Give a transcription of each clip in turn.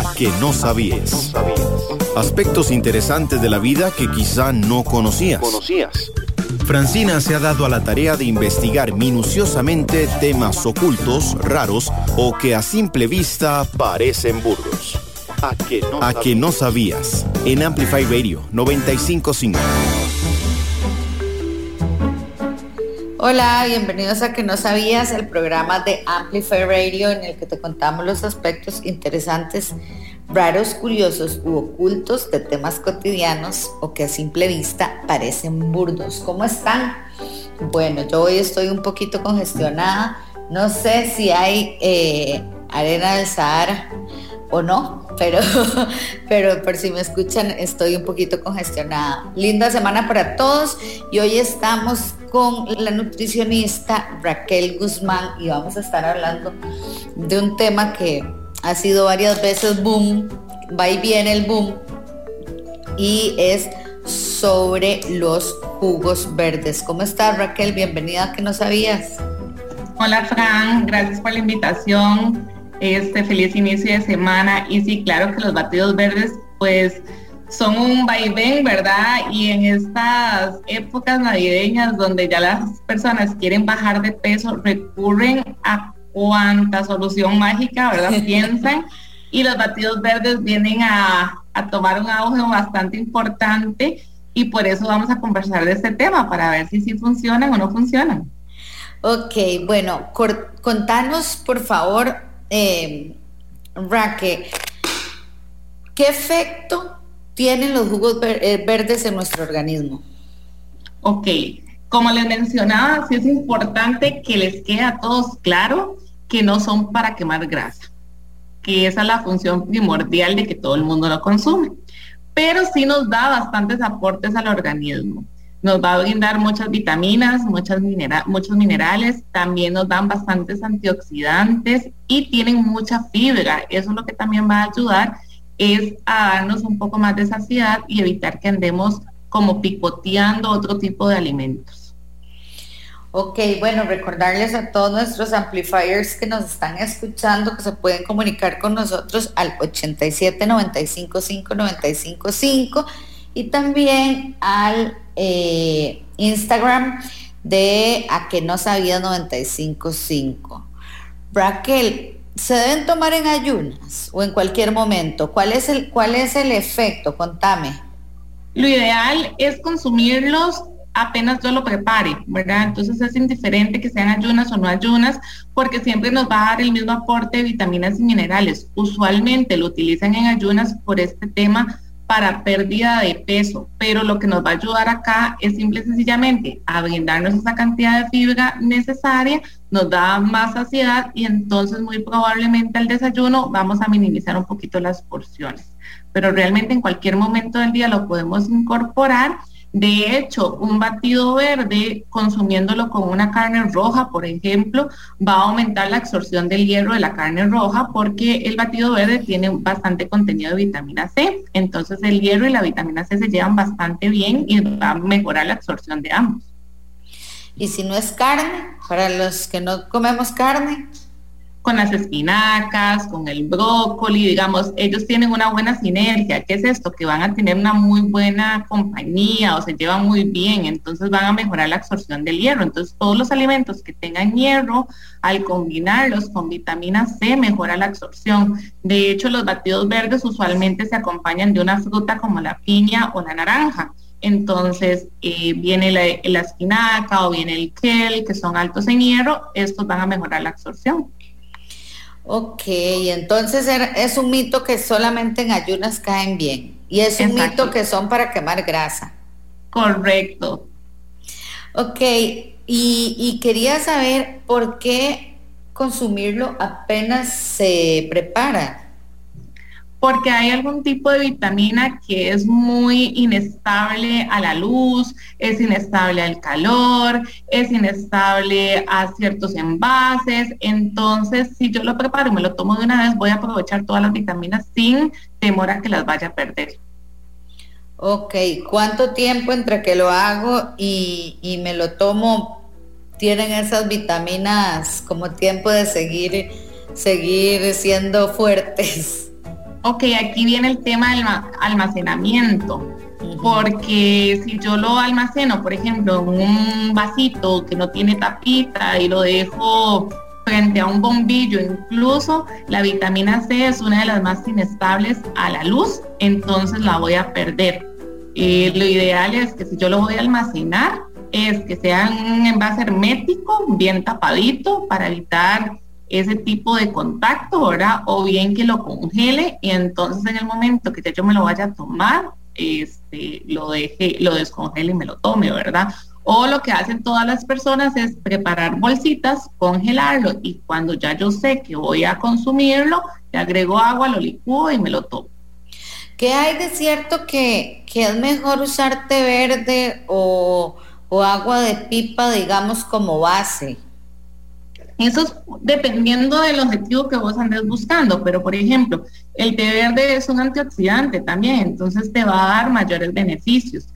a que no sabías. Aspectos interesantes de la vida que quizá no conocías. Francina se ha dado a la tarea de investigar minuciosamente temas ocultos, raros o que a simple vista parecen burdos. A que no sabías. En Amplify Radio 95.5. Hola, bienvenidos a Que No Sabías, el programa de Amplify Radio en el que te contamos los aspectos interesantes, raros, curiosos u ocultos de temas cotidianos o que a simple vista parecen burdos. ¿Cómo están? Bueno, yo hoy estoy un poquito congestionada. No sé si hay arena del Sahara o no, pero por si me escuchan, estoy un poquito congestionada. Linda semana para todos y hoy estamos con la nutricionista Raquel Guzmán y vamos a estar hablando de un tema que ha sido varias veces boom, va y viene el boom, y es sobre los jugos verdes. ¿Cómo estás, Raquel? Bienvenida a Que No Sabías. Hola, Fran, gracias por la invitación. Feliz inicio de semana. Y sí, claro que los batidos verdes pues son un vaivén, ¿verdad? Y en estas épocas navideñas donde ya las personas quieren bajar de peso, recurren a cuanta solución mágica, ¿verdad? Piensan, y los batidos verdes vienen a tomar un auge bastante importante, y por eso vamos a conversar de este tema para ver si sí funcionan o no funcionan. Ok, bueno, contanos por favor, Raquel, ¿qué efecto tienen los jugos verdes en nuestro organismo? Ok, como les mencionaba, sí es importante que les quede a todos claro que no son para quemar grasa, que esa es la función primordial de que todo el mundo lo consume, pero sí nos da bastantes aportes al organismo. Nos va a brindar muchas vitaminas, muchos minerales, también nos dan bastantes antioxidantes y tienen mucha fibra. Eso es lo que también va a ayudar, es a darnos un poco más de saciedad y evitar que andemos como picoteando otro tipo de alimentos. Ok, bueno, recordarles a todos nuestros amplifiers que nos están escuchando que se pueden comunicar con nosotros al 87 95 5 95 5, y también al Instagram de A Que No Sabías 95.5. Raquel, ¿se deben tomar en ayunas o en cualquier momento? ¿Cuál es el efecto? Contame. Lo ideal es consumirlos apenas yo lo prepare, ¿verdad? Entonces es indiferente que sean ayunas o no ayunas, porque siempre nos va a dar el mismo aporte de vitaminas y minerales. Usualmente lo utilizan en ayunas por este tema para pérdida de peso, pero lo que nos va a ayudar acá es simple y sencillamente a brindarnos esa cantidad de fibra necesaria, nos da más saciedad y entonces muy probablemente al desayuno vamos a minimizar un poquito las porciones, pero realmente en cualquier momento del día lo podemos incorporar. De hecho, un batido verde, consumiéndolo con una carne roja, por ejemplo, va a aumentar la absorción del hierro de la carne roja, porque el batido verde tiene bastante contenido de vitamina C. Entonces el hierro y la vitamina C se llevan bastante bien y va a mejorar la absorción de ambos. Y si no es carne, para los que no comemos carne, con las espinacas, con el brócoli, digamos, ellos tienen una buena sinergia. ¿Qué es esto? Que van a tener una muy buena compañía o se llevan muy bien, entonces van a mejorar la absorción del hierro. Entonces todos los alimentos que tengan hierro, al combinarlos con vitamina C, mejora la absorción. De hecho, los batidos verdes usualmente se acompañan de una fruta como la piña o la naranja. Entonces viene la espinaca o viene el kale, que son altos en hierro, estos van a mejorar la absorción. Ok, entonces es un mito que solamente en ayunas caen bien, y es un mito que son para quemar grasa. Correcto. Ok, y quería saber por qué consumirlo apenas se prepara. Porque hay algún tipo de vitamina que es muy inestable a la luz, es inestable al calor, es inestable a ciertos envases. Entonces, si yo lo preparo y me lo tomo de una vez, voy a aprovechar todas las vitaminas sin temor a que las vaya a perder. Ok, ¿cuánto tiempo entre que lo hago y me lo tomo tienen esas vitaminas como tiempo de seguir siendo fuertes? Ok, aquí viene el tema del almacenamiento, porque si yo lo almaceno, por ejemplo, en un vasito que no tiene tapita y lo dejo frente a un bombillo, incluso la vitamina C es una de las más inestables a la luz, entonces la voy a perder. Lo ideal es que si yo lo voy a almacenar, es que sea en un envase hermético, bien tapadito, para evitar ese tipo de contacto, ¿verdad? O bien que lo congele y entonces en el momento que ya yo me lo vaya a tomar, lo descongele y me lo tome, ¿verdad? O lo que hacen todas las personas es preparar bolsitas, congelarlo y cuando ya yo sé que voy a consumirlo, le agrego agua, lo licúo y me lo tomo. ¿Qué hay de cierto que es mejor usar té verde o agua de pipa, digamos, como base? Eso es dependiendo del objetivo que vos andes buscando, pero por ejemplo, el té verde es un antioxidante también, entonces te va a dar mayores beneficios.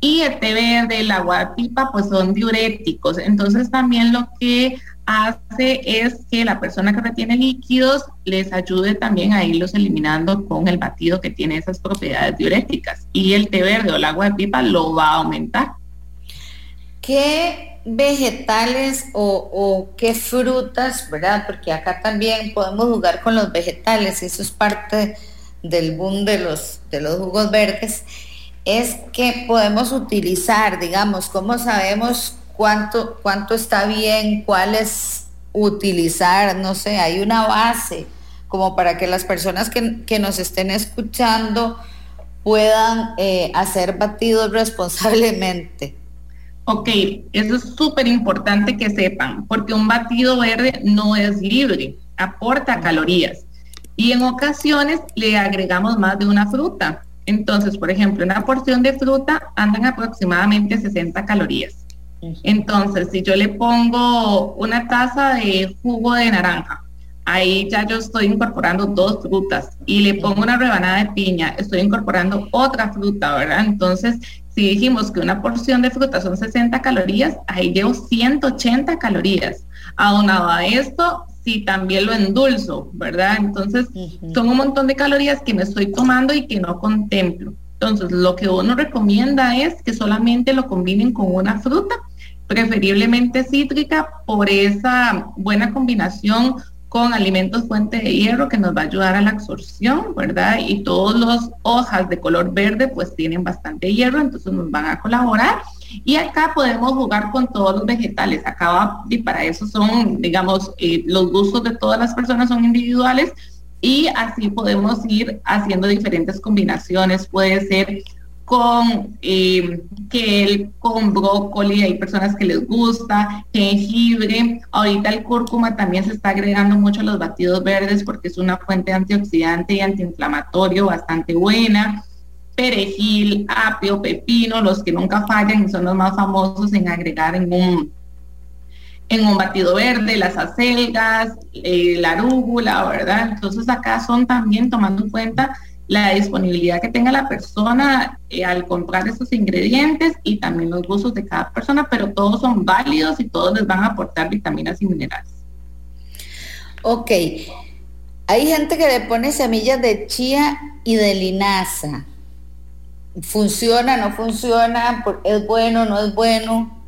Y el té verde, el agua de pipa, pues son diuréticos, entonces también lo que hace es que la persona que retiene líquidos les ayude también a irlos eliminando con el batido que tiene esas propiedades diuréticas, y el té verde o el agua de pipa lo va a aumentar. ¿Qué vegetales o qué frutas, verdad? Porque acá también podemos jugar con los vegetales, y eso es parte del boom de los jugos verdes, es que podemos utilizar, digamos, ¿cómo sabemos cuánto está bien, cuál es utilizar? No sé, hay una base como para que las personas que nos estén escuchando puedan hacer batidos responsablemente. Ok, eso es súper importante que sepan, porque un batido verde no es libre, aporta calorías y en ocasiones le agregamos más de una fruta. Entonces, por ejemplo, una porción de fruta andan aproximadamente 60 calorías. Entonces, si yo le pongo una taza de jugo de naranja, ahí ya yo estoy incorporando 2 frutas, y le pongo una rebanada de piña, estoy incorporando otra fruta, ¿verdad? Entonces, si dijimos que una porción de fruta son 60 calorías, ahí llevo 180 calorías. Aunado a esto, si también lo endulzo, ¿verdad? Entonces, son un montón de calorías que me estoy tomando y que no contemplo. Entonces, lo que uno recomienda es que solamente lo combinen con una fruta, preferiblemente cítrica, por esa buena combinación con alimentos fuente de hierro que nos va a ayudar a la absorción, ¿verdad? Y todas las hojas de color verde pues tienen bastante hierro, entonces nos van a colaborar. Y acá podemos jugar con todos los vegetales. Acá va, y para eso son, digamos, los gustos de todas las personas son individuales, y así podemos ir haciendo diferentes combinaciones. Puede ser con kale, con brócoli, hay personas que les gusta, jengibre, ahorita el cúrcuma también se está agregando mucho a los batidos verdes porque es una fuente antioxidante y antiinflamatorio bastante buena, perejil, apio, pepino, los que nunca fallan y son los más famosos en agregar en un batido verde, las acelgas, la arúgula, ¿verdad? Entonces acá son también tomando en cuenta la disponibilidad que tenga la persona al comprar estos ingredientes y también los gustos de cada persona, pero todos son válidos y todos les van a aportar vitaminas y minerales. Ok, hay gente que le pone semillas de chía y de linaza. ¿Funciona, no funciona? ¿Es bueno, no es bueno?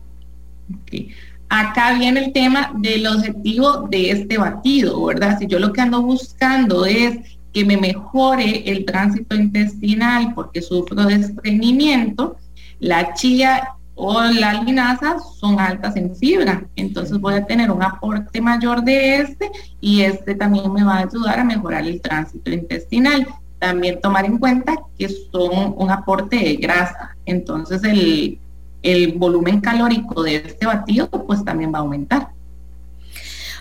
Okay. Acá viene el tema del objetivo de este batido, ¿verdad? Si yo lo que ando buscando es que me mejore el tránsito intestinal porque sufro de estreñimiento, la chía o la linaza son altas en fibra, entonces voy a tener un aporte mayor de y también me va a ayudar a mejorar el tránsito intestinal. También tomar en cuenta que son un aporte de grasa, entonces el volumen calórico de este batido pues también va a aumentar.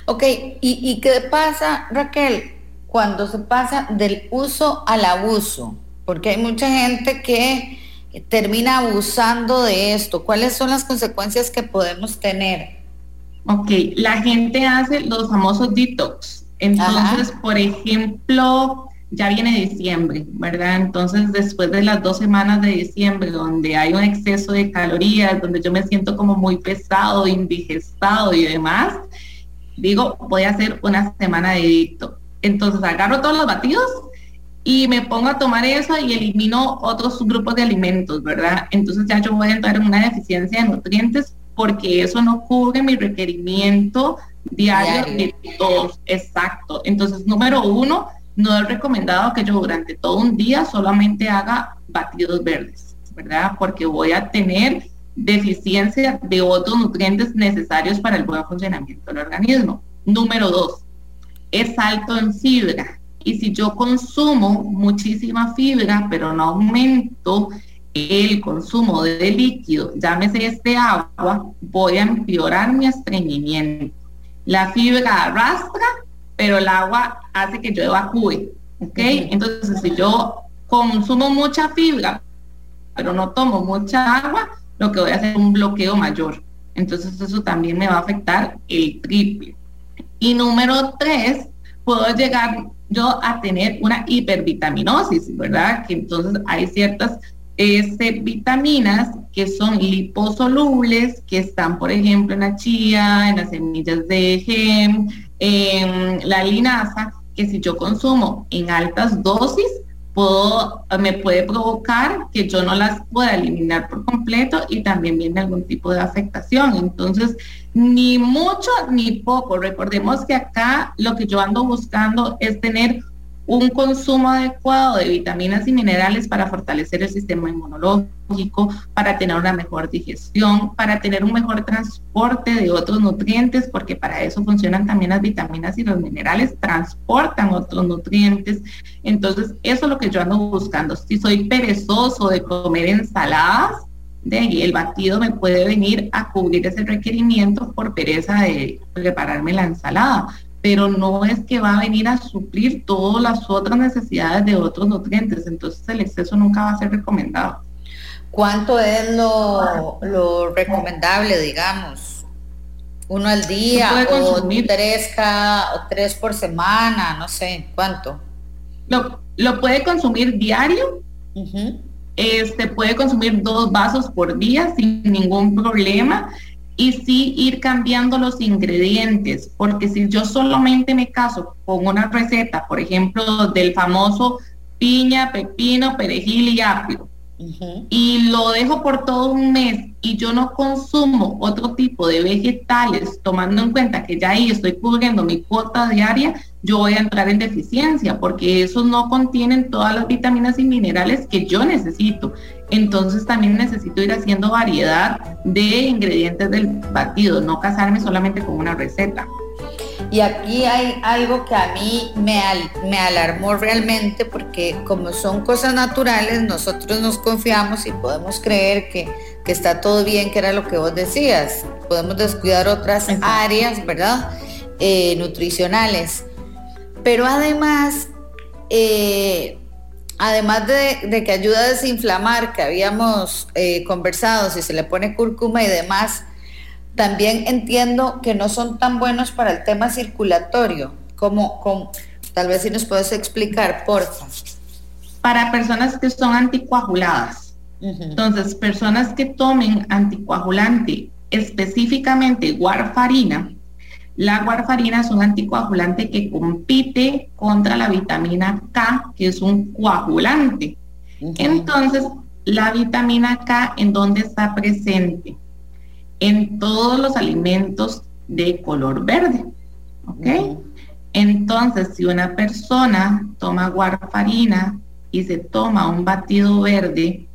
Ok, ¿y qué pasa, Raquel, cuando se pasa del uso al abuso? Porque hay mucha gente que termina abusando de esto. ¿Cuáles son las consecuencias que podemos tener? Ok, la gente hace los famosos detox. Entonces, por ejemplo, ya viene diciembre, ¿verdad? Entonces, después de las 2 semanas de diciembre, donde hay un exceso de calorías, donde yo me siento como muy pesado, indigestado y demás, digo, voy a hacer una semana de detox. Entonces agarro todos los batidos y me pongo a tomar eso y elimino otros subgrupos de alimentos, ¿verdad? Entonces ya yo voy a entrar en una deficiencia de nutrientes porque eso no cubre mi requerimiento diario de todos. Exacto. Entonces, número 1, no es recomendado que yo durante todo un día solamente haga batidos verdes, ¿verdad? Porque voy a tener deficiencia de otros nutrientes necesarios para el buen funcionamiento del organismo. Número 2, es alto en fibra. Y si yo consumo muchísima fibra, pero no aumento el consumo de líquido, llámese agua, voy a empeorar mi estreñimiento. La fibra arrastra, pero el agua hace que yo evacúe, ¿ok? Entonces, si yo consumo mucha fibra, pero no tomo mucha agua, lo que voy a hacer es un bloqueo mayor. Entonces, eso también me va a afectar el triple. Y número 3, puedo llegar yo a tener una hipervitaminosis, ¿verdad? Que entonces hay ciertas vitaminas que son liposolubles, que están, por ejemplo, en la chía, en las semillas de hemp, en la linaza, que si yo consumo en altas dosis, me puede provocar que yo no las pueda eliminar por completo y también viene algún tipo de afectación. Entonces, ni mucho ni poco. Recordemos que acá lo que yo ando buscando es tener un consumo adecuado de vitaminas y minerales para fortalecer el sistema inmunológico, para tener una mejor digestión, para tener un mejor transporte de otros nutrientes, porque para eso funcionan también las vitaminas y los minerales, transportan otros nutrientes. Entonces, eso es lo que yo ando buscando. Si soy perezoso de comer ensaladas, de ahí el batido me puede venir a cubrir ese requerimiento por pereza de prepararme la ensalada, pero no es que va a venir a suplir todas las otras necesidades de otros nutrientes, entonces el exceso nunca va a ser recomendado. ¿Cuánto es lo recomendable, digamos? 1 al día o 3 por semana, no sé, ¿cuánto? Lo puede consumir diario, puede consumir 2 vasos por día sin ningún problema, y sí ir cambiando los ingredientes, porque si yo solamente me caso con una receta, por ejemplo, del famoso piña, pepino, perejil y apio, y lo dejo por todo un mes y yo no consumo otro tipo de vegetales, tomando en cuenta que ya ahí estoy cubriendo mi cuota diaria, yo voy a entrar en deficiencia, porque esos no contienen todas las vitaminas y minerales que yo necesito. Entonces también necesito ir haciendo variedad de ingredientes del batido, no casarme solamente con una receta. Y aquí hay algo que a mí me alarmó realmente, porque como son cosas naturales, nosotros nos confiamos y podemos creer que está todo bien, que era lo que vos decías. Podemos descuidar otras áreas, ¿verdad? Nutricionales. Pero además, de que ayuda a desinflamar, que habíamos conversado, si se le pone cúrcuma y demás, también entiendo que no son tan buenos para el tema circulatorio, como tal vez si nos puedes explicar, por favor. Para personas que son anticoaguladas, entonces personas que tomen anticoagulante, específicamente warfarina. La warfarina es un anticoagulante que compite contra la vitamina K, que es un coagulante. Entonces, la vitamina K, ¿en dónde está presente? En todos los alimentos de color verde, ¿ok? Entonces, si una persona toma warfarina y se toma un batido verde,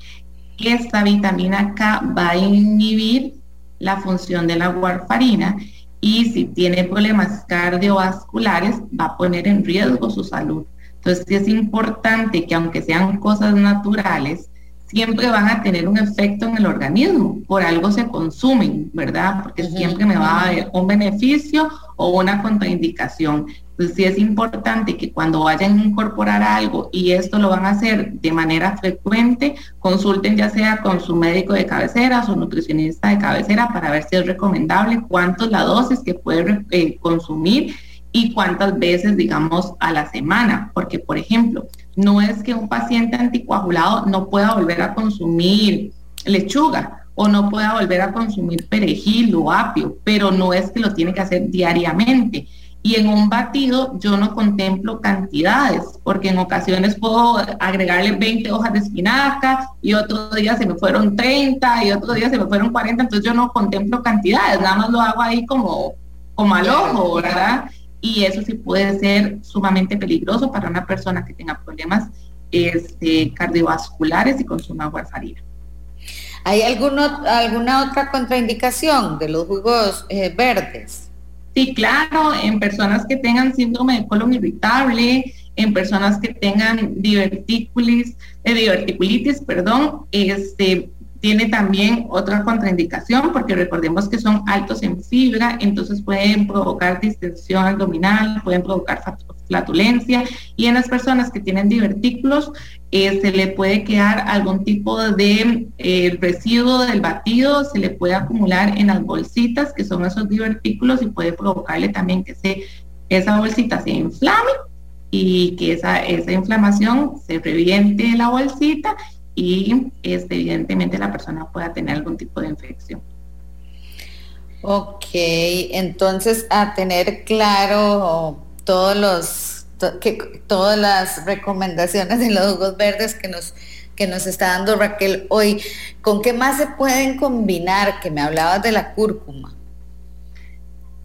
esta vitamina K va a inhibir la función de la warfarina, y si tiene problemas cardiovasculares, va a poner en riesgo su salud. Entonces, es importante que aunque sean cosas naturales, siempre van a tener un efecto en el organismo, por algo se consumen, ¿verdad? Porque siempre me va a haber un beneficio o una contraindicación. Entonces sí es importante que cuando vayan a incorporar algo, y esto lo van a hacer de manera frecuente, consulten ya sea con su médico de cabecera, su nutricionista de cabecera, para ver si es recomendable, cuánto es la dosis que puede consumir y cuántas veces, digamos, a la semana. Porque, por ejemplo, no es que un paciente anticoagulado no pueda volver a consumir lechuga o no pueda volver a consumir perejil o apio, pero no es que lo tiene que hacer diariamente. Y en un batido yo no contemplo cantidades, porque en ocasiones puedo agregarle 20 hojas de espinaca y otro día se me fueron 30 y otro día se me fueron 40, entonces yo no contemplo cantidades, nada más lo hago ahí como al ojo, ¿verdad? Y eso sí puede ser sumamente peligroso para una persona que tenga problemas cardiovasculares y consuma warfarina. ¿Hay alguna otra contraindicación de los jugos verdes? Sí, claro, en personas que tengan síndrome de colon irritable, en personas que tengan diverticulitis, tiene también otra contraindicación, porque recordemos que son altos en fibra, entonces pueden provocar distensión abdominal, pueden provocar flatulencia, y en las personas que tienen divertículos se le puede quedar algún tipo de residuo del batido, se le puede acumular en las bolsitas que son esos divertículos y puede provocarle también que esa bolsita se inflame y que esa inflamación se reviente la bolsita y evidentemente la persona pueda tener algún tipo de infección. Ok, entonces a tener claro todas las recomendaciones de los jugos verdes que nos está dando Raquel hoy. ¿Con qué más se pueden combinar? Que me hablabas de la cúrcuma.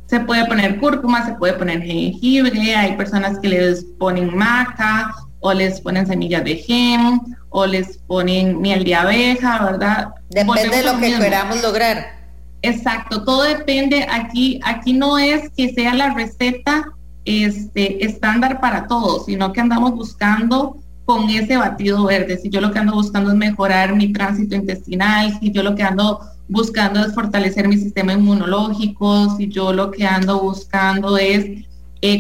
Se puede poner cúrcuma, se puede poner jengibre, hay personas que les ponen maca, o les ponen semillas de gem, o les ponen miel de abeja, ¿verdad? Depende de lo que queramos lograr. Exacto, todo depende. Aquí no es que sea la receta estándar para todos, sino que andamos buscando con ese batido verde. Si yo lo que ando buscando es mejorar mi tránsito intestinal, si yo lo que ando buscando es fortalecer mi sistema inmunológico, si yo lo que ando buscando es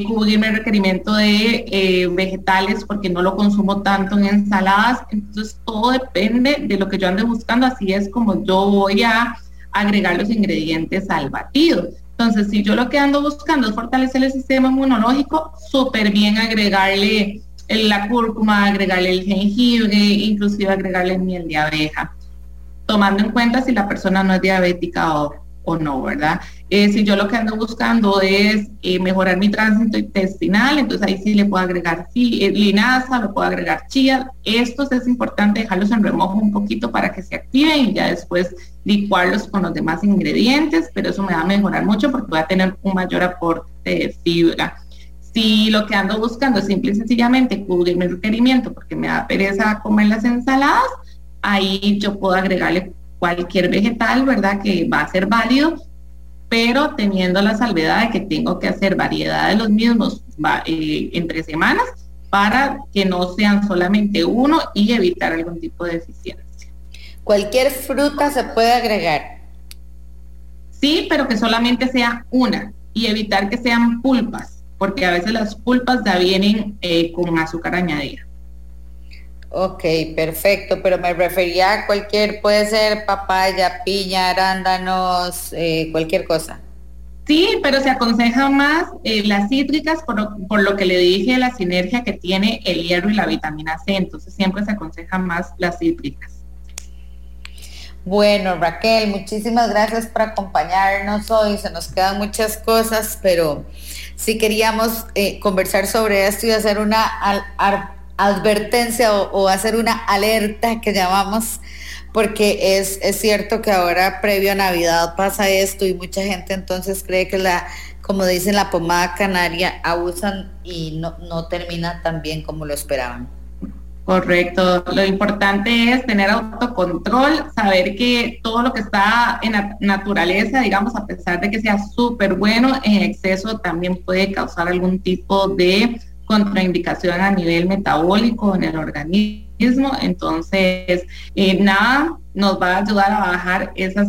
cubrirme el requerimiento de vegetales porque no lo consumo tanto en ensaladas, entonces todo depende de lo que yo ande buscando, así es como yo voy a agregar los ingredientes al batido. Entonces, si yo lo que ando buscando es fortalecer el sistema inmunológico, súper bien agregarle la cúrcuma, agregarle el jengibre, inclusive agregarle miel de abeja, tomando en cuenta si la persona no es diabética o no, ¿verdad? Si yo lo que ando buscando es mejorar mi tránsito intestinal, entonces ahí sí le puedo agregar linaza, le puedo agregar chía. Estos es importante dejarlos en remojo un poquito para que se activen y ya después licuarlos con los demás ingredientes, pero eso me va a mejorar mucho porque voy a tener un mayor aporte de fibra. Si lo que ando buscando es simple y sencillamente cubrir mi requerimiento porque me da pereza comer las ensaladas, ahí yo puedo agregarle cualquier vegetal, ¿verdad?, que va a ser válido, pero teniendo la salvedad de que tengo que hacer variedad de los mismos entre semanas para que no sean solamente uno y evitar algún tipo de deficiencia. ¿Cualquier fruta se puede agregar? Sí, pero que solamente sea una y evitar que sean pulpas, porque a veces las pulpas ya vienen con azúcar añadida. Ok, perfecto, pero me refería a cualquier, puede ser papaya, piña, arándanos, cualquier cosa. Sí, pero se aconseja más las cítricas por lo que le dije, la sinergia que tiene el hierro y la vitamina C, entonces siempre se aconseja más las cítricas. Bueno, Raquel, muchísimas gracias por acompañarnos hoy. Se nos quedan muchas cosas, pero sí queríamos conversar sobre esto y hacer una advertencia o hacer una alerta que llamamos, porque es cierto que ahora previo a Navidad pasa esto y mucha gente entonces cree que como dicen, la pomada canaria, abusan y no termina tan bien como lo esperaban. Correcto, lo importante es tener autocontrol, saber que todo lo que está en la naturaleza, digamos, a pesar de que sea súper bueno, en exceso también puede causar algún tipo de contraindicación a nivel metabólico en el organismo, entonces nada nos va a ayudar a bajar esos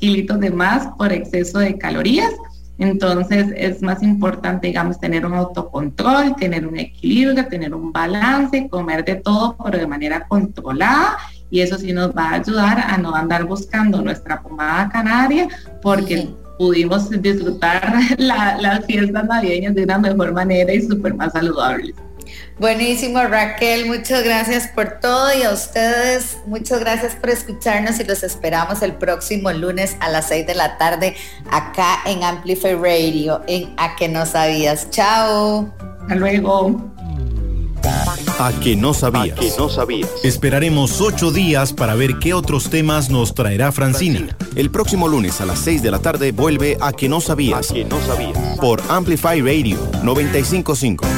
kilitos de más por exceso de calorías, entonces es más importante, digamos, tener un autocontrol, tener un equilibrio, tener un balance, comer de todo pero de manera controlada, y eso sí nos va a ayudar a no andar buscando nuestra pomada canaria, porque sí Pudimos disfrutar las fiestas navideñas de una mejor manera y súper más saludables. Buenísimo, Raquel, muchas gracias por todo, y a ustedes muchas gracias por escucharnos, y los esperamos el próximo lunes a las 6 de la tarde acá en Amplify Radio, en A Que No Sabías. Chao. Hasta luego. A Que No Sabías. A Que No Sabías. Esperaremos 8 días para ver qué otros temas nos traerá Francina. El próximo lunes a las 6 de la tarde vuelve A Que No Sabías. A Que No Sabías. Por Amplify Radio 95.5.